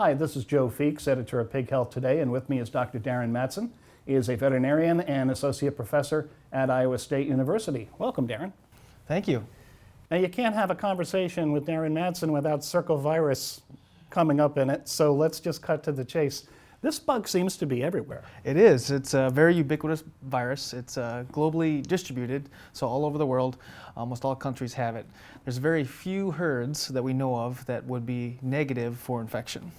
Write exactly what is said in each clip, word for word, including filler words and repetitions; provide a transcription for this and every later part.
Hi, this is Joe Feeks, editor of Pig Health Today, and with me is Doctor Darin Madson. He is a veterinarian and associate professor at Iowa State University. Welcome, Darin. Thank you. Now, you can't have a conversation with Darin Madson without circovirus coming up in it, so let's just cut to the chase. This bug seems to be everywhere. It is. It's a very ubiquitous virus. It's uh, globally distributed, so all over the world, almost all countries have it. There's very few herds that we know of that would be negative for infection.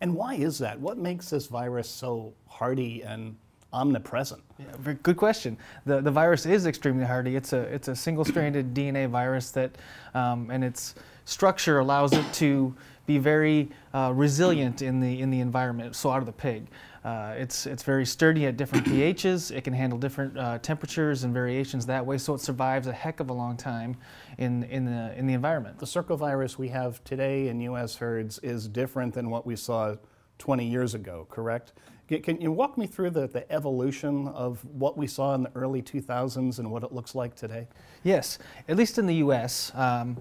And why is that? What makes this virus so hardy and omnipresent? Yeah, very good question. The, the virus is extremely hardy. It's a, it's a single-stranded D N A virus that, um, and its structure allows it to be very uh, resilient in the, in the environment, so out of the pig. Uh, it's, it's very sturdy at different pHs. It can handle different uh, temperatures and variations that way, so it survives a heck of a long time in, in, the, in the environment. The circovirus we have today in U S herds is different than what we saw twenty years ago, correct? Can you walk me through the, the evolution of what we saw in the early two thousands and what it looks like today? Yes, at least in the U S. Um,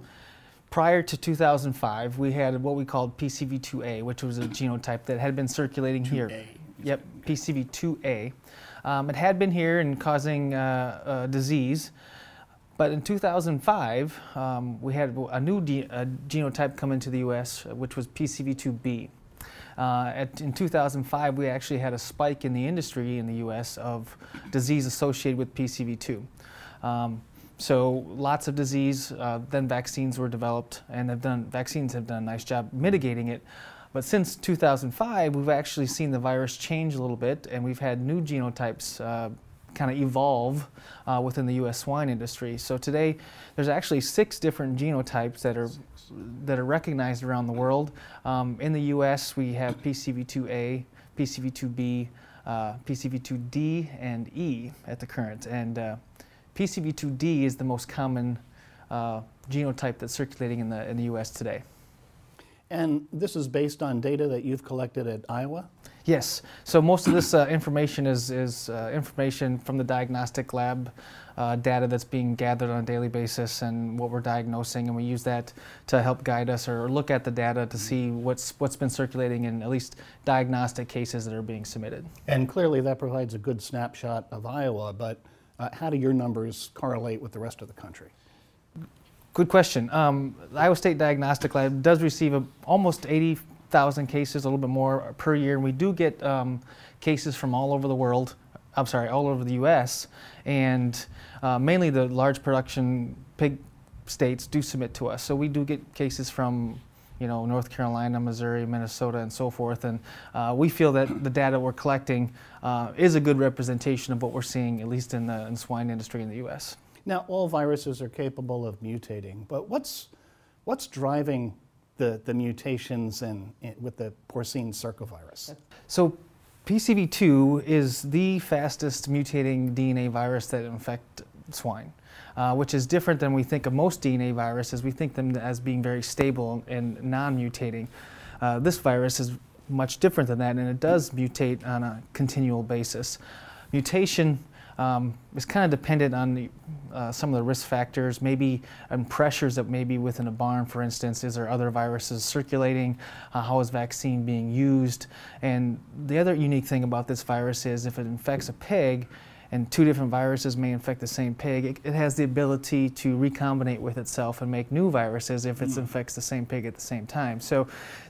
Prior to two thousand five, we had what we called P C V two A, which was a genotype that had been circulating here. Yep, P C V two A. Um, it had been here and causing uh, uh, disease, but in two thousand five, um, we had a new de uh, genotype come into the U S, which was P C V two B. Uh, at, in two thousand five, we actually had a spike in the industry in the U S of disease associated with P C V two. Um, So lots of disease, uh, then vaccines were developed, and they've done, vaccines have done a nice job mitigating it. But since two thousand five, we've actually seen the virus change a little bit, and we've had new genotypes uh, kind of evolve uh, within the U S swine industry. So today, there's actually six different genotypes that are, that are recognized around the world. Um, in the U S, we have P C V two A, P C V two B, uh, P C V two D, and E at the current. And, uh, P C V two D is the most common uh, genotype that's circulating in the, in the U S today. And this is based on data that you've collected at Iowa? Yes. So most of this uh, information is, is uh, information from the diagnostic lab, uh, data that's being gathered on a daily basis and what we're diagnosing, and we use that to help guide us or look at the data to see what's, what's been circulating in at least diagnostic cases that are being submitted. And clearly that provides a good snapshot of Iowa, but Uh, how do your numbers correlate with the rest of the country? Good question. Um, the Iowa State Diagnostic Lab does receive a, almost eighty thousand cases, a little bit more per year, and we do get um, cases from all over the world, I'm sorry, all over the U S, and uh, mainly the large production pig states do submit to us. So we do get cases from, you know, North Carolina, Missouri, Minnesota, and so forth. And uh, we feel that the data we're collecting uh, is a good representation of what we're seeing, at least in the in swine industry in the U S. Now, all viruses are capable of mutating, but what's, what's driving the, the mutations in, in, with the porcine circovirus? So P C V two is the fastest mutating D N A virus that infects swine, uh, which is different than we think of most D N A viruses. We think them as being very stable and non-mutating. Uh, this virus is much different than that, and it does mutate on a continual basis. Mutation um, is kind of dependent on the, uh, some of the risk factors, maybe and pressures that may be within a barn, for instance. Is there other viruses circulating? Uh, how is vaccine being used? And the other unique thing about this virus is if it infects a pig, and two different viruses may infect the same pig, it, it has the ability to recombinate with itself and make new viruses if it mm. infects the same pig at the same time. So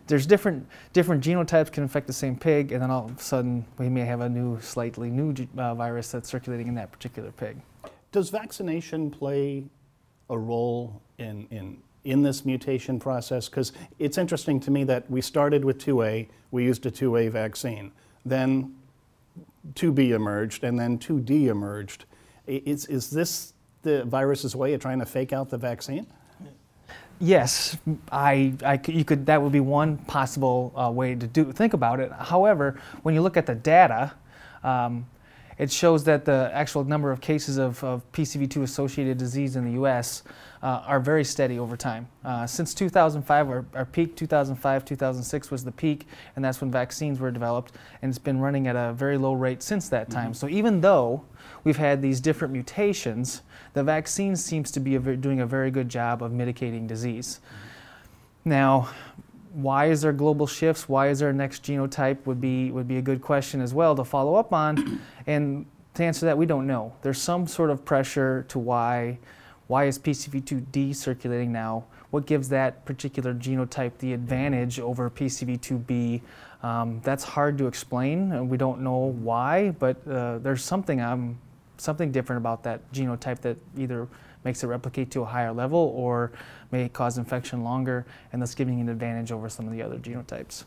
there's different, different genotypes can infect the same pig, and then all of a sudden we may have a new, slightly new uh, virus that's circulating in that particular pig. Does vaccination play a role in, in, in this mutation process? Because it's interesting to me that we started with two A, we used a two A vaccine, then two B emerged, and then two D emerged. Is, is this the virus's way of trying to fake out the vaccine? Yes, I, I, you could, that would be one possible uh, way to do, think about it. However, when you look at the data, um, it shows that the actual number of cases of, of P C V two-associated disease in the U S uh, are very steady over time. Uh, since two thousand five, our, our peak, two thousand five, two thousand six was the peak, and that's when vaccines were developed, and it's been running at a very low rate since that time. Mm-hmm. So even though we've had these different mutations, the vaccine seems to be a, doing a very good job of mitigating disease. Mm-hmm. Now, why is there global shifts? Why is there a next genotype would be, would be a good question as well to follow up on. And to answer that, we don't know. There's some sort of pressure to why, why is P C V two D circulating now? What gives that particular genotype the advantage over P C V two B? Um, that's hard to explain, and we don't know why, but uh, there's something, um, something different about that genotype that either makes it replicate to a higher level or may cause infection longer, and that's giving an advantage over some of the other genotypes.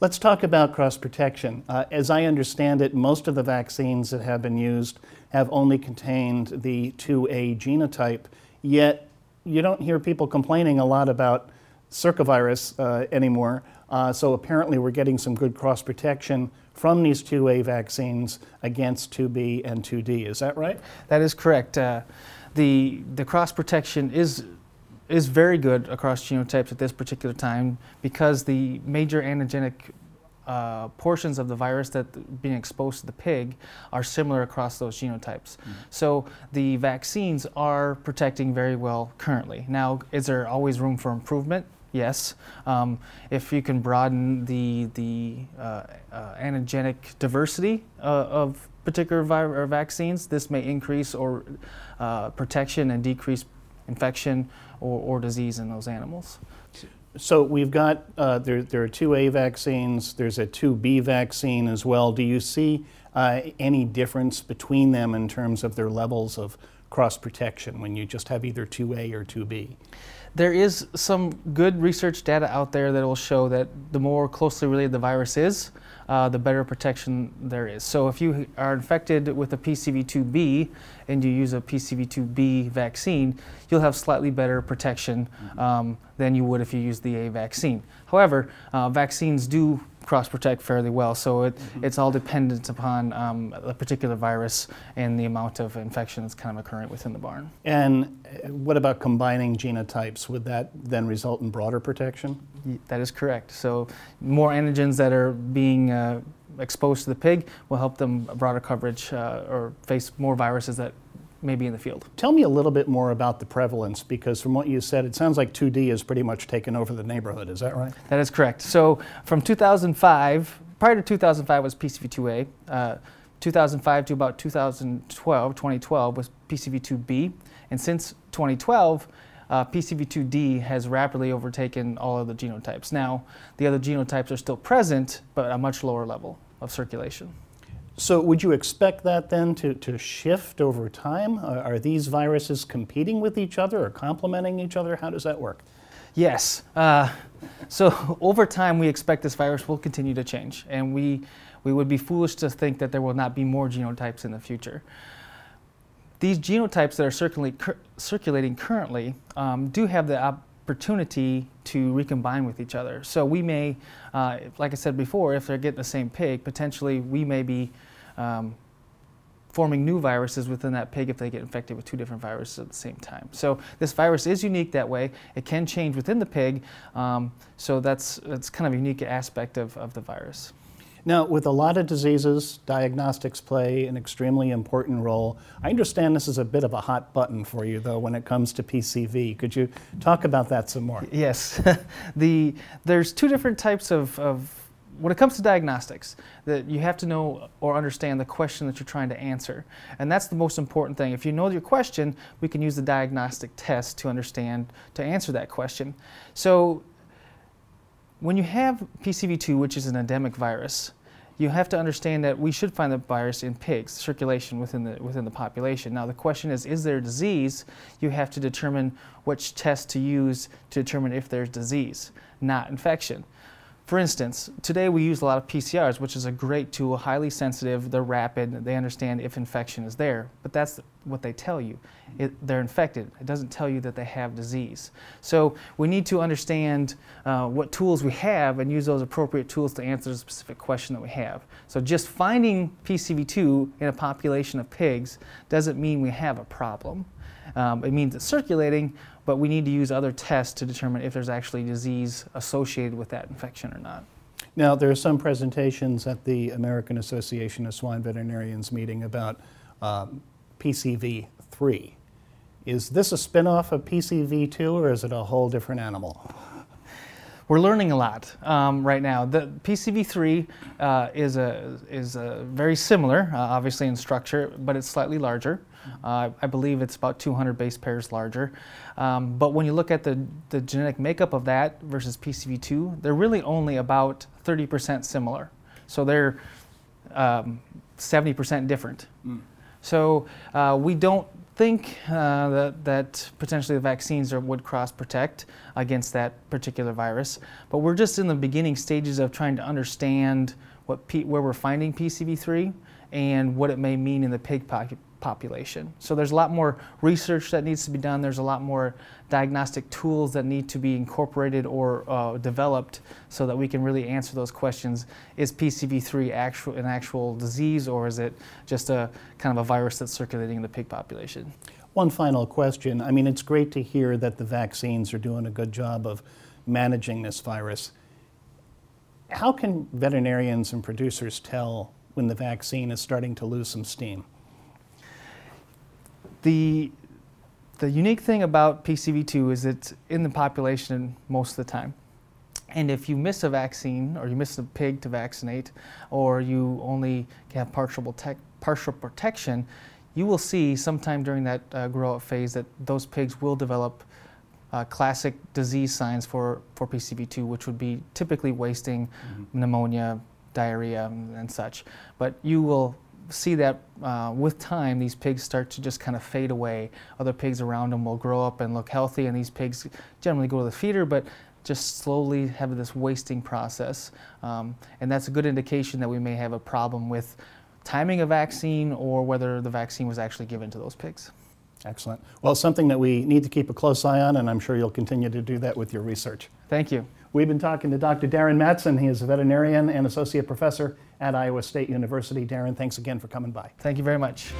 Let's talk about cross-protection. Uh, as I understand it, most of the vaccines that have been used have only contained the two A genotype, yet you don't hear people complaining a lot about circovirus uh, anymore. Uh, so apparently we're getting some good cross-protection from these two A vaccines against two B and two D. Is that right? That is correct. Uh, the the cross-protection is is very good across genotypes at this particular time because the major antigenic uh, portions of the virus that are being exposed to the pig are similar across those genotypes. Mm-hmm. So the vaccines are protecting very well currently. Now, is there always room for improvement? Yes. Um, if you can broaden the, the uh, uh, antigenic diversity uh, of particular vi- vaccines, this may increase or uh, protection and decrease infection or, or disease in those animals. So we've got, uh, there, there are two A vaccines, there's a two B vaccine as well. Do you see uh, any difference between them in terms of their levels of cross-protection when you just have either two A or two B? There is some good research data out there that will show that the more closely related the virus is, uh, the better protection there is. So if you are infected with a P C V two B and you use a P C V two B vaccine, you'll have slightly better protection um, than you would if you used the A vaccine. However, uh, vaccines do cross-protect fairly well, so it, mm-hmm. it's all dependent upon um, a particular virus and the amount of infection that's kind of occurring within the barn. And what about combining genotypes? Would that then result in broader protection? That is correct. So more antigens that are being uh, exposed to the pig will help them broader coverage uh, or face more viruses that may be in the field. Tell me a little bit more about the prevalence, because from what you said, it sounds like two D has pretty much taken over the neighborhood. Is that right? That is correct. So from two thousand five, prior to two thousand five was P C V two A, uh, two thousand five to about two thousand twelve, twenty twelve was P C V two B, and since twenty twelve, uh, P C V two D has rapidly overtaken all other genotypes. Now, the other genotypes are still present, but at a much lower level of circulation. So would you expect that then to, to shift over time? Are, are these viruses competing with each other or complementing each other? How does that work? Yes. Uh, so over time, we expect this virus will continue to change, and we, we would be foolish to think that there will not be more genotypes in the future. These genotypes that are circulating, cur- circulating currently um, do have the op- opportunity to recombine with each other. So we may, uh, like I said before, if they're getting the same pig, potentially we may be um, forming new viruses within that pig if they get infected with two different viruses at the same time. So this virus is unique that way. It can change within the pig, um, so that's, that's kind of a unique aspect of, of the virus. Now, with a lot of diseases, diagnostics play an extremely important role. I understand this is a bit of a hot button for you, though, when it comes to P C V. Could you talk about that some more? Yes. the, there's two different types of, of, when it comes to diagnostics, that you have to know or understand the question that you're trying to answer. And that's the most important thing. If you know your question, we can use the diagnostic test to understand, to answer that question. So when you have P C V two, which is an endemic virus, you have to understand that we should find the virus in pigs, circulation within the, within the population. Now the question is, is there disease? You have to determine which test to use to determine if there's disease, not infection. For instance, today we use a lot of P C Rs, which is a great tool, highly sensitive, they're rapid, they understand if infection is there, but that's what they tell you. It, they're infected. It doesn't tell you that they have disease. So we need to understand uh, what tools we have and use those appropriate tools to answer the specific question that we have. So just finding P C V two in a population of pigs doesn't mean we have a problem. Um, it means it's circulating, but we need to use other tests to determine if there's actually disease associated with that infection or not. Now, there are some presentations at the American Association of Swine Veterinarians meeting about um, P C V three. Is this a spin-off of P C V two, or is it a whole different animal? we're learning a lot um, right now. The P C V three uh, is a is a very similar, uh, obviously in structure, but it's slightly larger. Uh, I believe it's about two hundred base pairs larger. Um, but when you look at the, the genetic makeup of that versus P C V two, they're really only about thirty percent similar. So they're um, seventy percent different. Mm. So uh, we don't think uh, that, that potentially the vaccines are, would cross-protect against that particular virus. But we're just in the beginning stages of trying to understand what P, where we're finding P C V three and what it may mean in the pig population. population. So there's a lot more research that needs to be done. There's a lot more diagnostic tools that need to be incorporated or uh, developed so that we can really answer those questions. Is P C V three actual, an actual disease, or is it just a kind of a virus that's circulating in the pig population? One final question. I mean, it's great to hear that the vaccines are doing a good job of managing this virus. How can veterinarians and producers tell when the vaccine is starting to lose some steam? The, the unique thing about P C V two is it's in the population most of the time. And if you miss a vaccine, or you miss a pig to vaccinate, or you only have partial, partial protection, you will see sometime during that uh, grow-up phase that those pigs will develop uh, classic disease signs for, for P C V two, which would be typically wasting, mm-hmm. pneumonia, diarrhea, and such. But you will see that uh, with time, these pigs start to just kind of fade away. Other pigs around them will grow up and look healthy, and these pigs generally go to the feeder, but just slowly have this wasting process. Um, and that's a good indication that we may have a problem with timing a vaccine or whether the vaccine was actually given to those pigs. Excellent. Well, something that we need to keep a close eye on, and I'm sure you'll continue to do that with your research. Thank you. We've been talking to Doctor Darin Madson. He is a veterinarian and associate professor at Iowa State University. Darin, thanks again for coming by. Thank you very much.